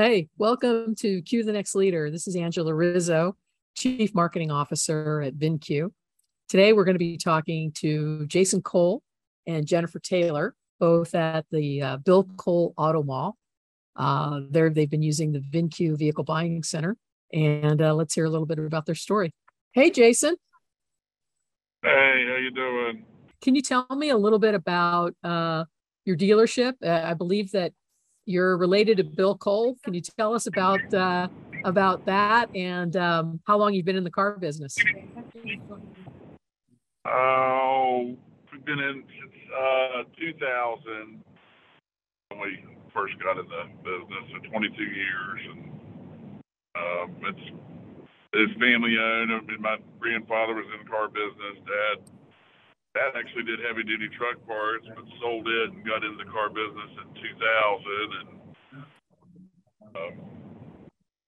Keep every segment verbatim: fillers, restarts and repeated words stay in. Hey, welcome to Cue the Next Leader. This is Angela Rizzo, Chief Marketing Officer at VINCUE. Today, we're going to be talking to Jason Cole and Jennifer Taylor, both at the uh, Bill Cole Auto Mall. Uh, there, they've been using the VINCUE Vehicle Buying Center. And uh, let's hear a little bit about their story. Hey, Jason. Hey, how you doing? Can you tell me a little bit about uh, your dealership? Uh, I believe that you're related to Bill Cole. Can you tell us about uh, about that and um, how long you've been in the car business? Oh, we've been in since uh, two thousand when we first got in the business, so twenty-two years. And um, it's it's family owned. I mean, my grandfather was in the car business. Dad, Dad actually did heavy duty truck parts, but sold it and got into the car business in two thousand. And um,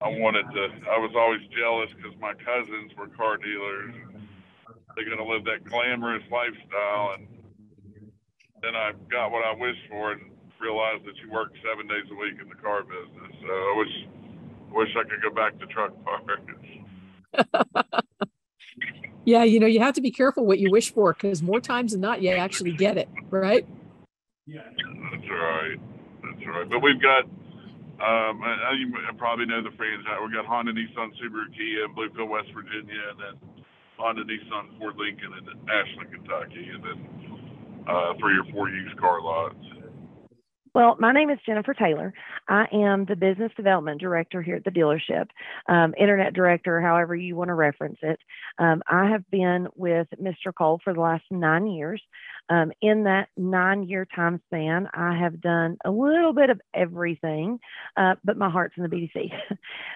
I wanted to, I was always jealous because my cousins were car dealers. They're going to live that glamorous lifestyle. And then I got what I wished for and realized that you work seven days a week in the car business. So I wish, wish I could go back to truck parts. Yeah, you know, you have to be careful what you wish for because more times than not, you actually get it, right? Yeah, that's right. That's right. But we've got, um, I, you probably know the franchise. We've got Honda, Nissan, Subaru, Kia in Bluefield, West Virginia, and then Honda, Nissan, Ford, Lincoln, and then Ashland, Kentucky, and then uh, three or four used car lots. Well, my name is Jennifer Taylor. I am the business development director here at the dealership, um, internet director, however you want to reference it. Um, I have been with Mister Cole for the last nine years. Um, in that nine-year time span, I have done a little bit of everything, uh, but my heart's in the B D C.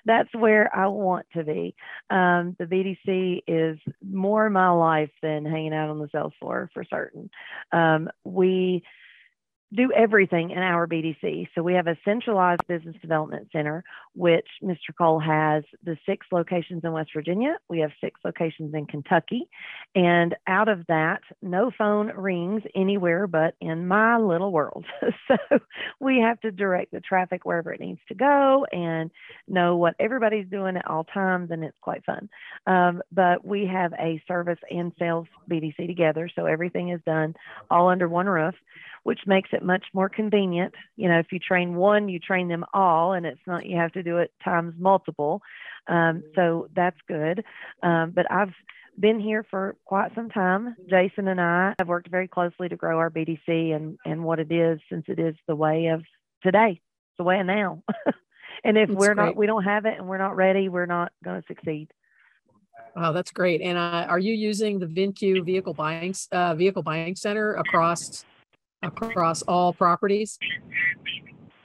That's where I want to be. Um, the B D C is more my life than hanging out on the sales floor, for certain. Um, we... do everything in our B D C. So we have a centralized business development center, which Mister Cole has the six locations in West Virginia. We have six locations in Kentucky. And out of that, no phone rings anywhere but in my little world. So we have to direct the traffic wherever it needs to go and know what everybody's doing at all times. And it's quite fun. Um, but we have a service and sales B D C together. So everything is done all under one roof, which makes it much more convenient. You know, if you train one, you train them all, and it's not, you have to do it times multiple. Um, so that's good. Um, but I've been here for quite some time. Jason and I have worked very closely to grow our B D C and, and what it is, since it is the way of today, the way of now. And if that's we're great. not, we don't have it and we're not ready, we're not going to succeed. Wow, that's great. And uh, are you using the VINCUE Vehicle Buying, uh, Vehicle Buying Center across across all properties?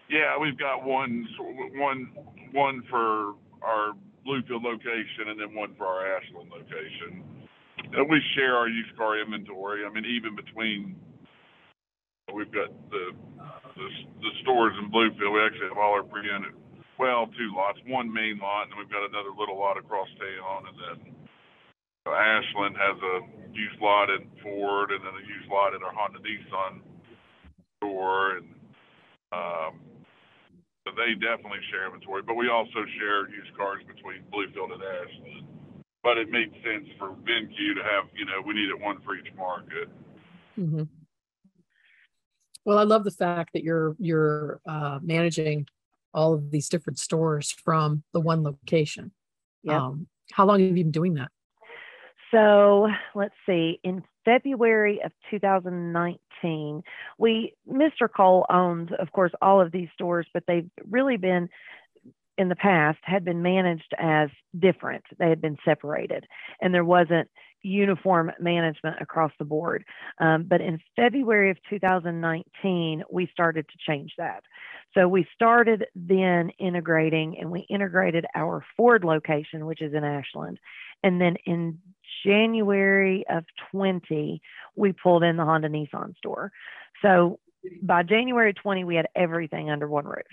Yeah, we've got one, one, one for our Bluefield location and then one for our Ashland location. And we share our used car inventory. I mean, even between, we've got the the, the stores in Bluefield. We actually have all our pre-owned, well, two lots, one main lot, and then we've got another little lot across town, and then Ashland has a used lot at Ford and then a used lot at our Honda Nissan store, and um, so they definitely share inventory, but we also share used cars between Bluefield and Ashland. But it made sense for VINCUE to have, you know, we needed one for each market. Mm-hmm. Well, I love the fact that you're you're uh, managing all of these different stores from the one location. Yeah. Um, how long have you been doing that? So let's see, in February of two thousand nineteen, we, Mister Cole owns, of course, all of these stores, but they've really been, in the past, had been managed as different. They had been separated, and there wasn't uniform management across the board. Um, but in February of two thousand nineteen, we started to change that. So we started then integrating, and we integrated our Ford location, which is in Ashland. And then in January of twenty, we pulled in the Honda Nissan store. So by January twenty, we had everything under one roof.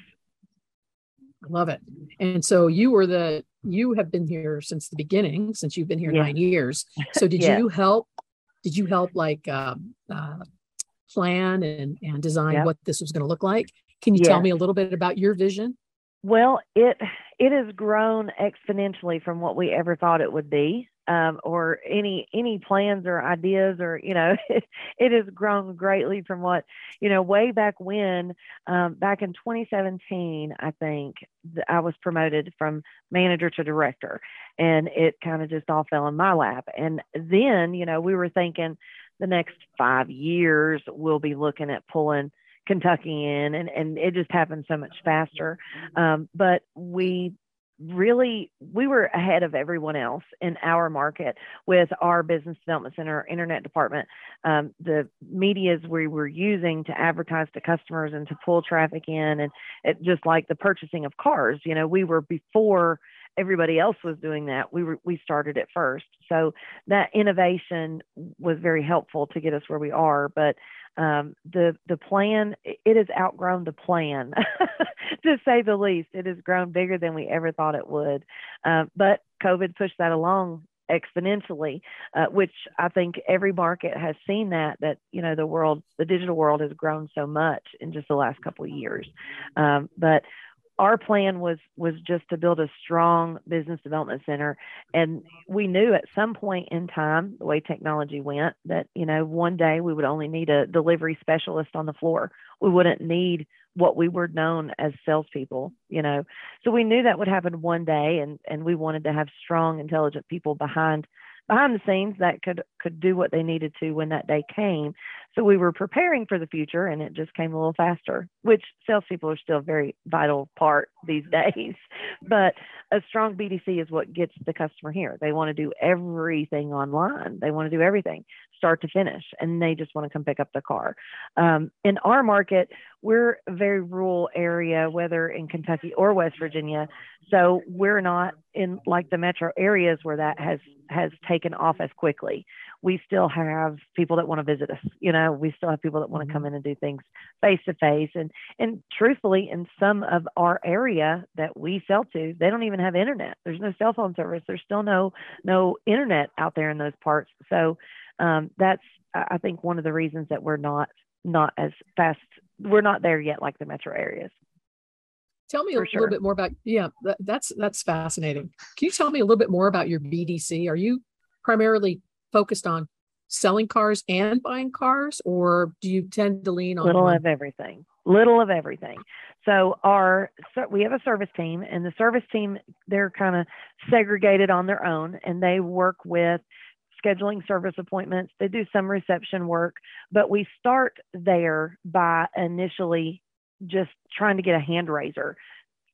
I love it. And so you were the, you have been here since the beginning, since you've been here yeah. nine years. So did yeah. you help, did you help like um, uh, plan and, and design yeah. what this was going to look like? Can you yeah. tell me a little bit about your vision? Well, it it has grown exponentially from what we ever thought it would be, um, or any any plans or ideas, or you know, it, it has grown greatly from what you know way back when, um, back in twenty seventeen, I think I was promoted from manager to director, and it kind of just all fell in my lap. And then you know we were thinking the next five years we'll be looking at pulling Kentucky in, and, and it just happened so much faster. Um, but we really, we were ahead of everyone else in our market with our business development center, internet department, um, the medias we were using to advertise to customers and to pull traffic in. And it, just like the purchasing of cars, you know, we were before everybody else was doing that. We were, we started it first. So that innovation was very helpful to get us where we are. But Um, the, the plan, it has outgrown the plan, to say the least. It has grown bigger than we ever thought it would. Uh, but COVID pushed that along exponentially, uh, which I think every market has seen that, that, you know, the world, the digital world has grown so much in just the last couple of years. Um, but our plan was, was just to build a strong business development center. And we knew at some point in time, the way technology went, that, you know, one day we would only need a delivery specialist on the floor. We wouldn't need what we were known as salespeople, you know? So we knew that would happen one day, and, and we wanted to have strong, intelligent people behind behind the scenes that could, could do what they needed to when that day came. So we were preparing for the future, and it just came a little faster, which salespeople are still a very vital part these days. But a strong B D C is what gets the customer here. They want to do everything online. They want to do everything start to finish, and they just want to come pick up the car. Um, in our market, we're a very rural area, whether in Kentucky or West Virginia. So we're not in like the metro areas where that has, has taken off as quickly. We still have people that want to visit us. You know, we still have people that want to come in and do things face to face. And, and truthfully, in some of our area that we sell to, they don't even have internet. There's no cell phone service. There's still no, no internet out there in those parts. So um, that's, I think, one of the reasons that we're not, not as fast. We're not there yet, like the metro areas. Tell me a little sure. bit more about, yeah, that, that's, that's fascinating. Can you tell me a little bit more about your B D C? Are you primarily focused on selling cars and buying cars, or do you tend to lean on little of everything? Little of everything. So our so we have a service team, and the service team, they're kind of segregated on their own, and they work with scheduling service appointments. They do some reception work, but we start there by initially just trying to get a hand raiser.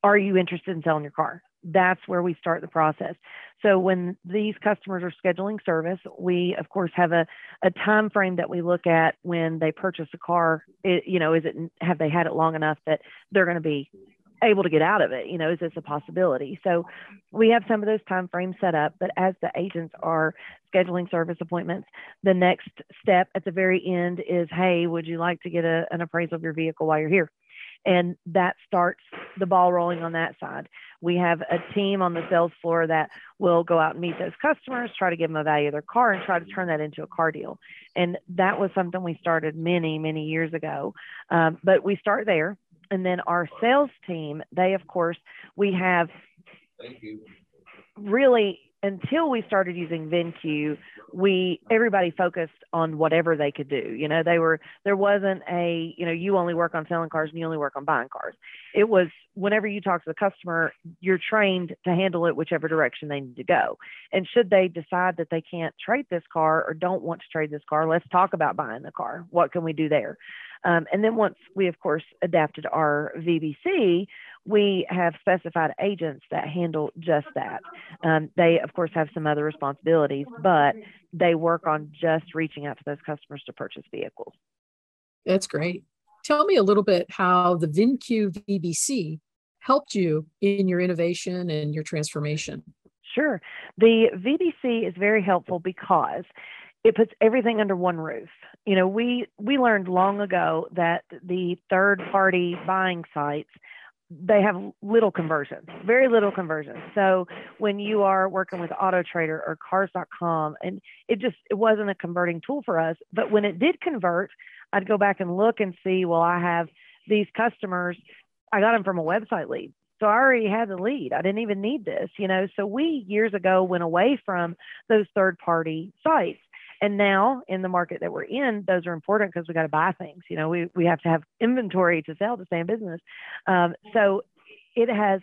Are you interested in selling your car? That's where we start the process. So when these customers are scheduling service, we of course have a, a time frame that we look at when they purchase a car. It, you know, is it, have they had it long enough that they're going to be able to get out of it? You know, is this a possibility? So we have some of those time frames set up, but as the agents are scheduling service appointments, the next step at the very end is, hey, would you like to get a, an appraisal of your vehicle while you're here? And that starts the ball rolling on that side. We have a team on the sales floor that will go out and meet those customers, try to give them a value of their car, and try to turn that into a car deal. And that was something we started many, many years ago. Um, but we start there. And then our sales team, they, of course, we have Thank you. really... until we started using VINCUE, we, everybody focused on whatever they could do. You know, they were, there wasn't a, you know, you only work on selling cars and you only work on buying cars. It was whenever you talk to the customer, you're trained to handle it whichever direction they need to go. And should they decide that they can't trade this car or don't want to trade this car, let's talk about buying the car. What can we do there? Um, and then once we, of course, adapted our V B C, we have specified agents that handle just that. Um, they, of course, have some other responsibilities, but they work on just reaching out to those customers to purchase vehicles. That's great. Tell me a little bit how the VINCUE V B C helped you in your innovation and your transformation. Sure. The V B C is very helpful because it puts everything under one roof. You know, we, we learned long ago that the third-party buying sites, they have little conversions, very little conversions. So when you are working with Autotrader or cars dot com, and it just, it wasn't a converting tool for us. But when it did convert, I'd go back and look and see, well, I have these customers, I got them from a website lead. So I already had the lead. I didn't even need this, you know? So we years ago went away from those third party sites. And now in the market that we're in, those are important because we got to buy things. You know, we, we have to have inventory to sell to stay in business. Um, so it has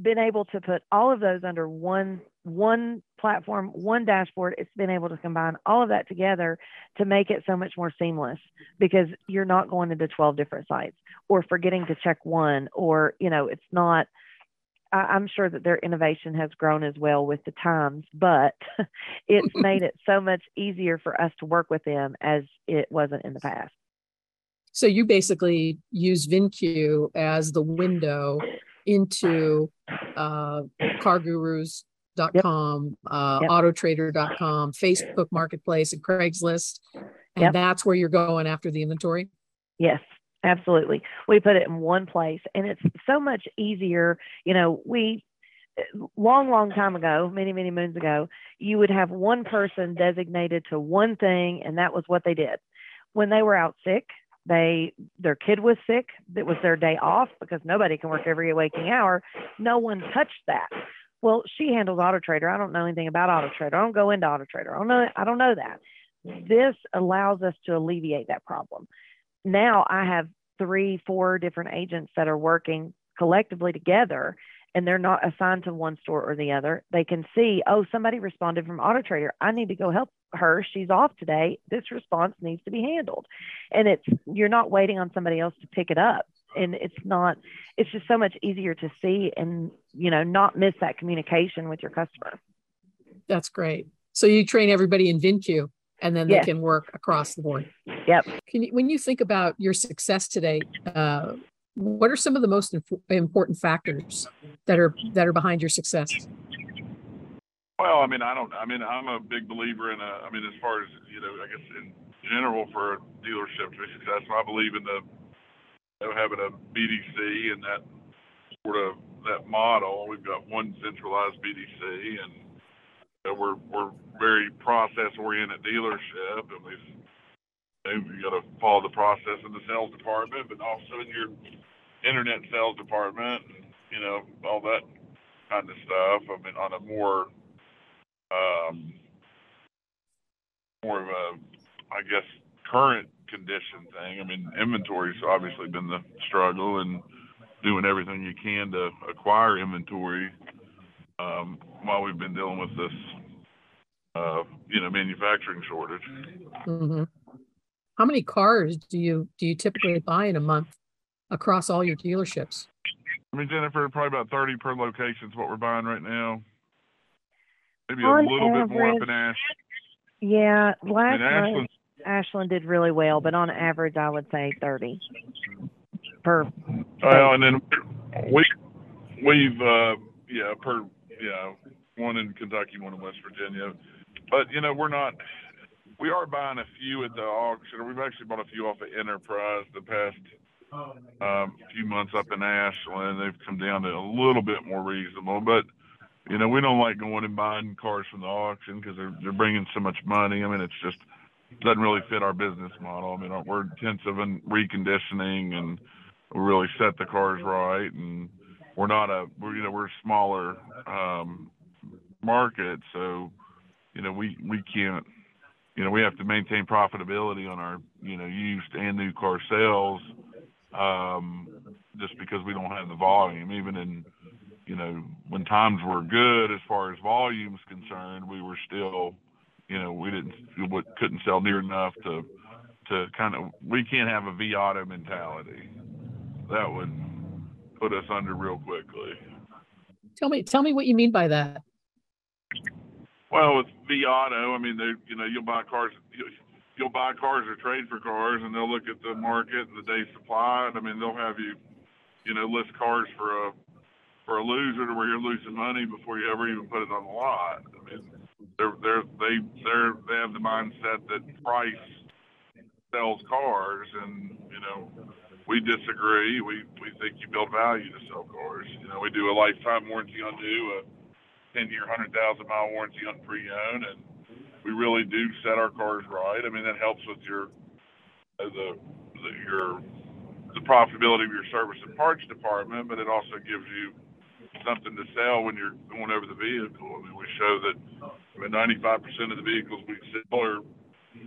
been able to put all of those under one one platform, one dashboard. It's been able to combine all of that together to make it so much more seamless, because you're not going into twelve different sites or forgetting to check one, or, you know, it's not, I, I'm sure that their innovation has grown as well with the times, but it's made it so much easier for us to work with them as it wasn't in the past. So you basically use VINCUE as the window into uh, car gurus dot com, yep. uh, yep. autotrader dot com, Facebook Marketplace, and Craig's List. And yep. that's where you're going after the inventory? Yes, absolutely. We put it in one place, and it's so much easier. You know, we, long, long time ago, many, many moons ago, you would have one person designated to one thing, and that was what they did. When they were out sick, They, their kid was sick. It was their day off because nobody can work every waking hour. No one touched that. Well, she handles Autotrader. I don't know anything about Autotrader. I don't go into Autotrader. I don't know, I don't know that. This allows us to alleviate that problem. Now I have three, four different agents that are working collectively together, and they're not assigned to one store or the other. They can see, oh, somebody responded from Autotrader. I need to go help her. She's off today. This response needs to be handled. And it's, you're not waiting on somebody else to pick it up. And it's not, it's just so much easier to see and, you know, not miss that communication with your customer. That's great. So you train everybody in VINCUE, and then they yes. can work across the board. Yep. Can you, when you think about your success today, uh, what are some of the most inf- important factors that are that are behind your success? Well, I mean, I don't. I mean, I'm a big believer in. A, I mean, as far as you know, I guess in general for a dealership to be successful, I believe in the you know, having a B D C and that sort of that model. We've got one centralized B D C, and you know, we're we're very process oriented dealership, and we've you got to follow the process in the sales department, but also in your internet sales department, and, you know, all that kind of stuff. I mean, on a more, um, more of a, I guess, current condition thing. I mean, inventory's obviously been the struggle, and doing everything you can to acquire inventory um, while we've been dealing with this, uh, you know, manufacturing shortage. Mm-hmm. How many cars do you do you typically buy in a month across all your dealerships? I mean, Jennifer, probably about thirty per location is what we're buying right now. Maybe on a little average, bit more up in Ashland. Yeah, last I mean, month Ashland did really well, but on average, I would say thirty per. Well, and then we we've uh, yeah per yeah one in Kentucky, one in West Virginia, but you know we're not. We are buying a few at the auction. We've actually bought a few off of Enterprise the past. Um, a few months up in Ashland, they've come down to a little bit more reasonable, but you know, we don't like going and buying cars from the auction because they're, they're bringing so much money. I mean, it's just, it doesn't really fit our business model. I mean, we're intensive in reconditioning, and we really set the cars right. And we're not a, we're, you know, we're a smaller um, market. So, you know, we, we can't, you know, we have to maintain profitability on our, you know, used and new car sales. Um, just because we don't have the volume, even in, you know, when times were good, as far as volume's concerned, we were still, you know, we didn't, we couldn't sell near enough to, to kind of, we can't have a vAuto mentality. That would put us under real quickly. Tell me, tell me what you mean by that. Well, with vAuto, I mean, they, you know, you'll buy cars, you, you'll buy cars or trade for cars, and they'll look at the market and the day supply. And I mean, they'll have you, you know, list cars for a, for a loser to where you're losing money before you ever even put it on the lot. I mean, they're, they're, they, they're, they have the mindset that price sells cars, and, you know, we disagree. We, we think you build value to sell cars. You know, we do a lifetime warranty on new, a ten year, one hundred thousand mile warranty on pre-owned, and we really do set our cars right. I mean, that helps with your uh, the, the your the profitability of your service and parts department, but it also gives you something to sell when you're going over the vehicle. I mean, we show that I mean, ninety-five percent of the vehicles we sell are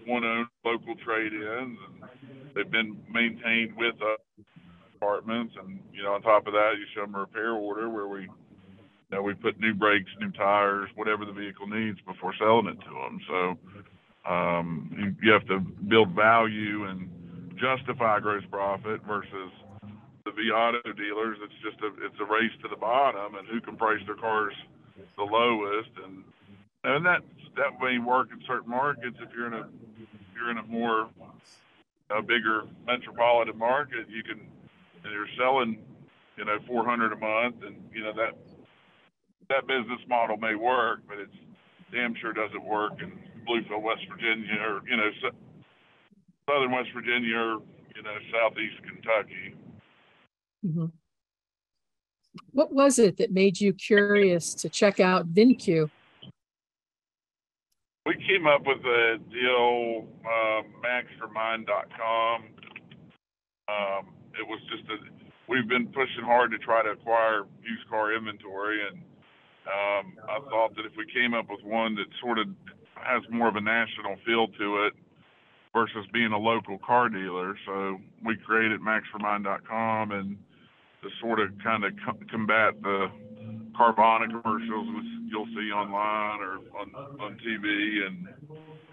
one-owned local trade-ins, and they've been maintained with us departments. And, you know, on top of that, you show them a repair order where we, you know, we put new brakes, new tires, whatever the vehicle needs before selling it to them. So um, you have to build value and justify gross profit versus the vAuto dealers. It's just a, it's a race to the bottom and who can price their cars the lowest. And, and that, that may work in certain markets. If you're in a, if you're in a more, a bigger metropolitan market, you can, and you're selling, you know, four hundred a month, and, you know, that, that business model may work, but it's damn sure doesn't work in Bluefield, West Virginia, or, you know, Southern West Virginia, or, you know, Southeast Kentucky. Mm-hmm. What was it that made you curious to check out VINCUE? We came up with a deal, um, max for mine dot com. Um, it was just a, we've been pushing hard to try to acquire used car inventory. And um, I thought that if we came up with one that sort of has more of a national feel to it versus being a local car dealer. So we created max for mine dot com, and to sort of kind of co combat the Carvana commercials which you'll see online or on, on T V. And,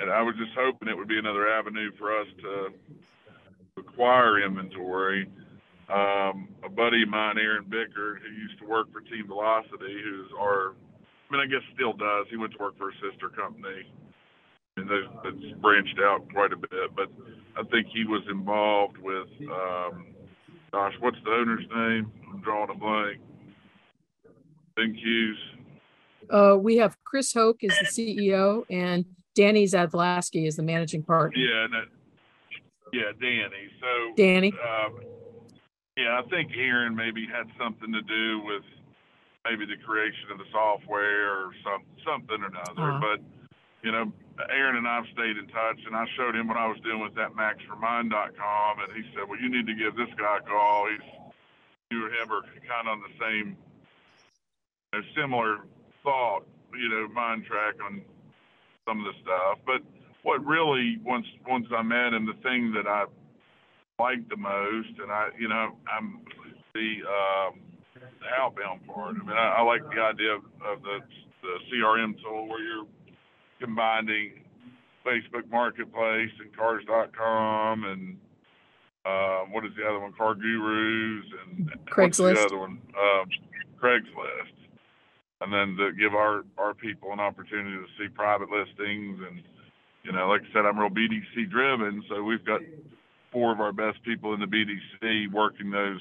and I was just hoping it would be another avenue for us to acquire inventory. Um, a buddy of mine, Aaron Bicker, who used to work for Team Velocity, who's our, I mean, I guess still does. He went to work for a sister company, and that's branched out quite a bit. But I think he was involved with, um, gosh, what's the owner's name? I'm drawing a blank. VINCUE's. Uh, we have Chris Hoke is the C E O, and Danny Zadlasky is the managing partner. Yeah, and that, yeah, Danny. So Danny. Um, yeah, I think Aaron maybe had something to do with maybe the creation of the software or some, something or another. Uh-huh. But, you know, Aaron and I've stayed in touch, and I showed him what I was doing with that max for mine dot com, and he said, well, you need to give this guy a call. He's, you or him are kind of on the same, you know, similar thought, you know, mind track on some of the stuff. But what really, once once I met him, the thing that I liked the most, and I, you know, I'm the, um, the outbound part. I mean, I, I like the idea of, of the, the C R M tool where you're combining Facebook Marketplace and cars dot com and uh, what is the other one? Car Gurus and Craig's List. The other one? Um, Craig's List. And then to give our, our people an opportunity to see private listings. And, you know, like I said, I'm real B D C driven, so we've got four of our best people in the B D C working those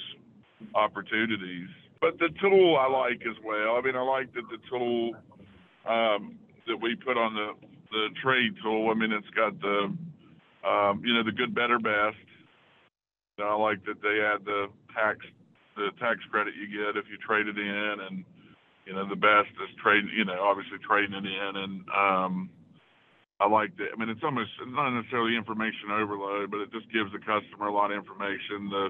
opportunities. But the tool I like as well. I mean, I like that the tool um, that we put on the, the trade tool, I mean, it's got the, um, you know, the good, better, best. And I like that they add the tax, the tax credit you get if you trade it in. And, you know, the best is trading, you know, obviously trading it in. And um, I like that. I mean, it's almost, it's not necessarily information overload, but it just gives the customer a lot of information. The,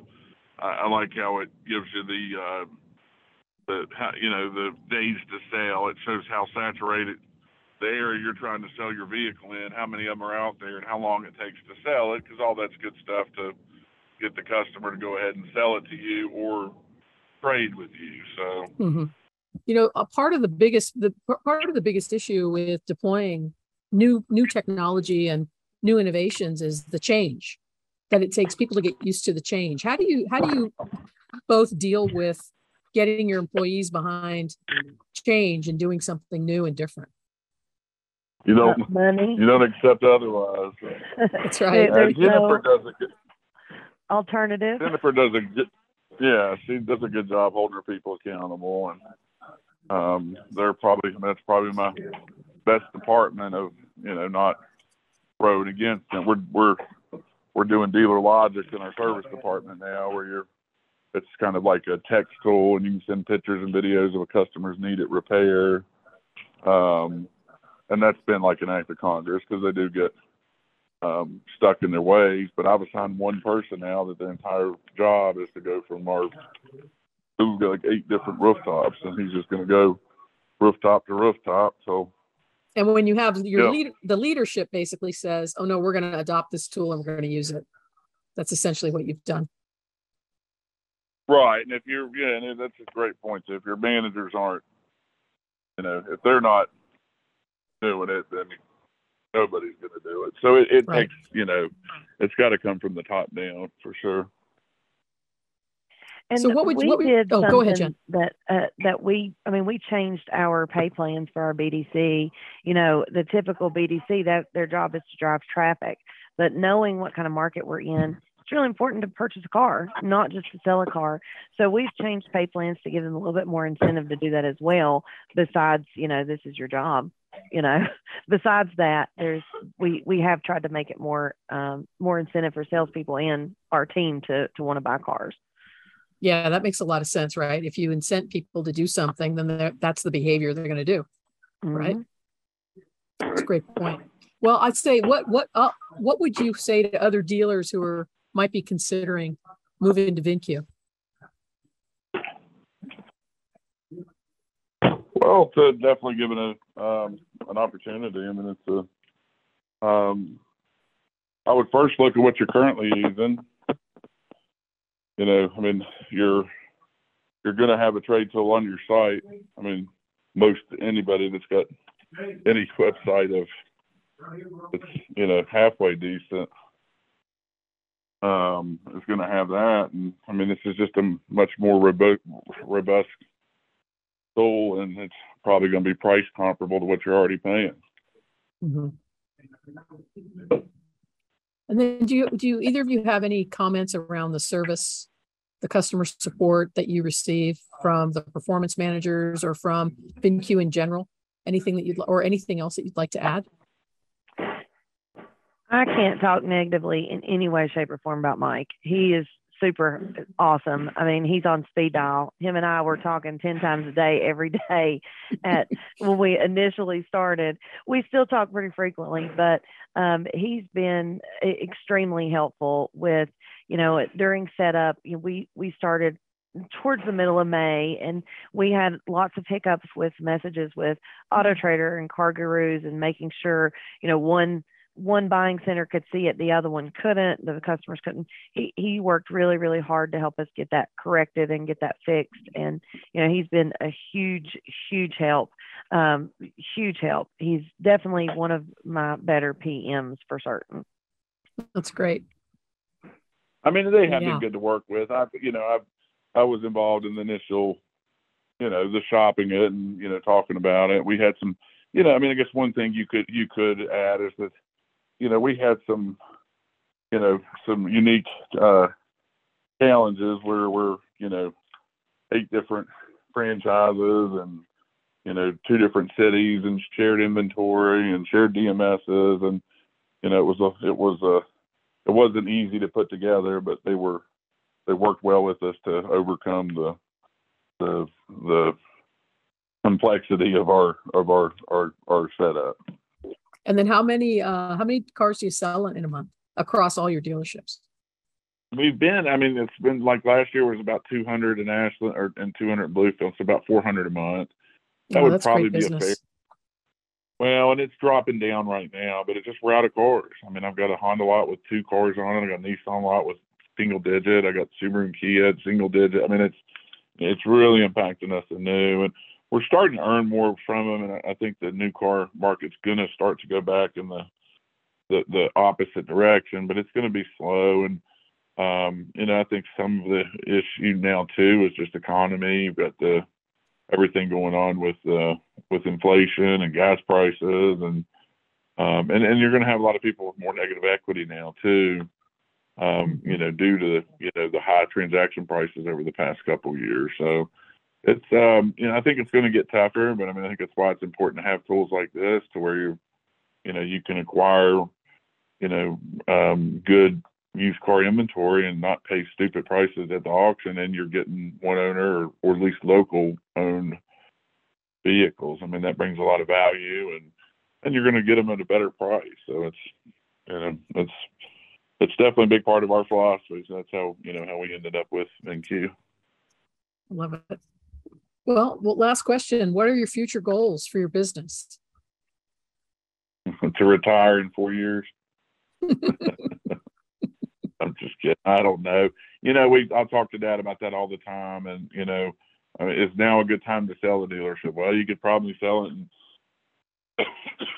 I like how it gives you the, uh, the how, you know, the days to sale. It shows how saturated the area you're trying to sell your vehicle in, how many of them are out there, and how long it takes to sell it, because all that's good stuff to get the customer to go ahead and sell it to you or trade with you. So, mm-hmm. You know, a part of the biggest the part of the biggest issue with deploying new new technology and new innovations is the change. That it takes people to get used to the change. How do you how do you both deal with getting your employees behind change and doing something new and different? You don't Not money. You don't accept otherwise. That's right. There, Jennifer no does a good alternative. Jennifer does a good, yeah, she does a good job holding her people accountable, and um, they're probably that's probably my best department of you know not throwing against them. We're we're We're doing dealer logic in our service department now, where you're, it's kind of like a text tool, and you can send pictures and videos of a customer's needed repair. Um, and that's been like an act of Congress because they do get um, stuck in their ways. But I've assigned one person now that the entire job is to go from our, we've got like eight different rooftops, and he's just going to go rooftop to rooftop. So. And when you have your yeah. leader, the leadership basically says, oh no, we're going to adopt this tool and we're going to use it. That's essentially what you've done. Right. And if you're, yeah, and that's a great point. So if your managers aren't, you know, if they're not doing it, then nobody's going to do it. So it, it right. takes, you know, it's got to come from the top down for sure. And so what would we what did? Oh, go ahead, Jen. That uh, that we, I mean, we changed our pay plans for our B D C. You know, the typical B D C, that their job is to drive traffic, but knowing what kind of market we're in, it's really important to purchase a car, not just to sell a car. So we've changed pay plans to give them a little bit more incentive to do that as well. Besides, you know, this is your job. You know, besides that, there's we we have tried to make it more um, more incentive for salespeople and our team to to want to buy cars. Yeah, that makes a lot of sense, right? If you incent people to do something, then that's the behavior they're going to do, mm-hmm. right? That's a great point. Well, I'd say, what what uh, what would you say to other dealers who are might be considering moving to VINCUE? Well, to definitely give it a um, an opportunity. I mean, it's a. Um, I would first look at what you're currently using. You know, I mean, you're you're going to have a trade tool on your site. I mean, most anybody that's got any website of, it's, you know, halfway decent um, is going to have that. And I mean, this is just a much more robust, robust tool, and it's probably going to be price comparable to what you're already paying. Mm-hmm. And then do you, do you, either of you have any comments around the service, the customer support that you receive from the performance managers or from VINCUE in general? Anything that you'd, or anything else that you'd like to add? I can't talk negatively in any way, shape, or form about Mike. He is super awesome. I mean, he's on speed dial. Him and I were talking ten times a day, every day at when we initially started. We still talk pretty frequently, but um, he's been extremely helpful with, you know, during setup, you know, we, we started towards the middle of May, and we had lots of hiccups with messages with Autotrader and Car Gurus and making sure, you know, one one buying center could see it, the other one couldn't, the customers couldn't. He he worked really, really hard to help us get that corrected and get that fixed. And, you know, he's been a huge, huge help, um, huge help. He's definitely one of my better P Ms for certain. That's great. I mean, they have yeah. been good to work with. I, you know, I I was involved in the initial, you know, the shopping it and, you know, talking about it. We had some, you know, I mean, I guess one thing you could, you could add is that, you know, we had some, you know, some unique uh, challenges where we're, you know, eight different franchises and, you know, two different cities and shared inventory and shared D M Ss, and, you know, it was a, it was a, it wasn't easy to put together, but they were, they worked well with us to overcome the, the, the complexity of our, of our, our, our setup. And then how many uh, how many cars do you sell in a month across all your dealerships? We've been, I mean, it's been like last year was about two hundred in Ashland or and two hundred in Bluefield, so about four hundred a month. That oh, would that's probably be a fair. Well, and it's dropping down right now, but it's just we're out of cars. I mean, I've got a Honda lot with two cars on it. I got a Nissan lot with single digit. I got Subaru and Kia single digit. I mean, it's it's really impacting us anew, and we're starting to earn more from them, and I think the new car market's going to start to go back in the, the the opposite direction, but it's going to be slow. And um, you know, I think some of the issue now too is just economy. You've got the everything going on with uh, with inflation and gas prices, and um, and and you're going to have a lot of people with more negative equity now too. Um, you know, due to the, you know the high transaction prices over the past couple of years, so. It's, um, you know, I think it's going to get tougher, but I mean, I think that's why it's important to have tools like this to where you, you know, you can acquire, you know, um, good used car inventory and not pay stupid prices at the auction, and you're getting one owner or, or at least local owned vehicles. I mean, that brings a lot of value, and, and you're going to get them at a better price. So it's, And that's that's definitely a big part of our philosophy. So that's how you know how we ended up with VINCUE. Love it. Well, well, last question: what are your future goals for your business? To retire in four years. I'm just kidding. I don't know. You know, we I talk to Dad about that all the time, and you know, I mean, is now a good time to sell the dealership? Well, you could probably sell it and,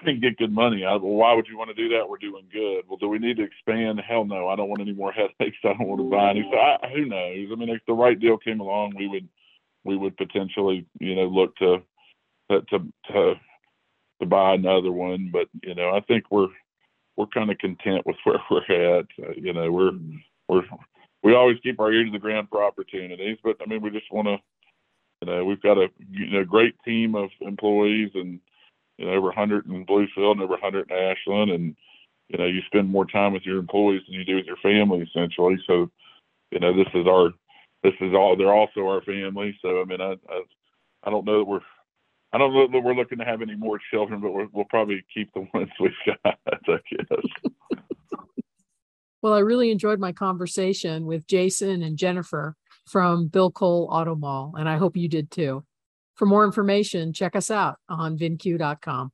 and get good money. I, well, why would you want to do that? We're doing good. Well, do we need to expand? Hell no. I don't want any more headaches. I don't want to buy any. So I, who knows? I mean, if the right deal came along, we would we would potentially you know look to to to to buy another one. But you know, I think we're we're kind of content with where we're at. Uh, you know, we're, we're, we always keep our ear to the ground for opportunities, but I mean, we just want to, you know, we've got a you know great team of employees and, you know, over one hundred in Bluefield and over one hundred in Ashland. And, you know, you spend more time with your employees than you do with your family, essentially. So, you know, this is our, this is all, they're also our family. So, I mean, I, I, I don't know that we're, I don't know that we're looking to have any more children, but we're, we'll probably keep the ones we've got, I guess. Well, I really enjoyed my conversation with Jason and Jennifer from Bill Cole Auto Mall, and I hope you did too. For more information, check us out on vincue dot com.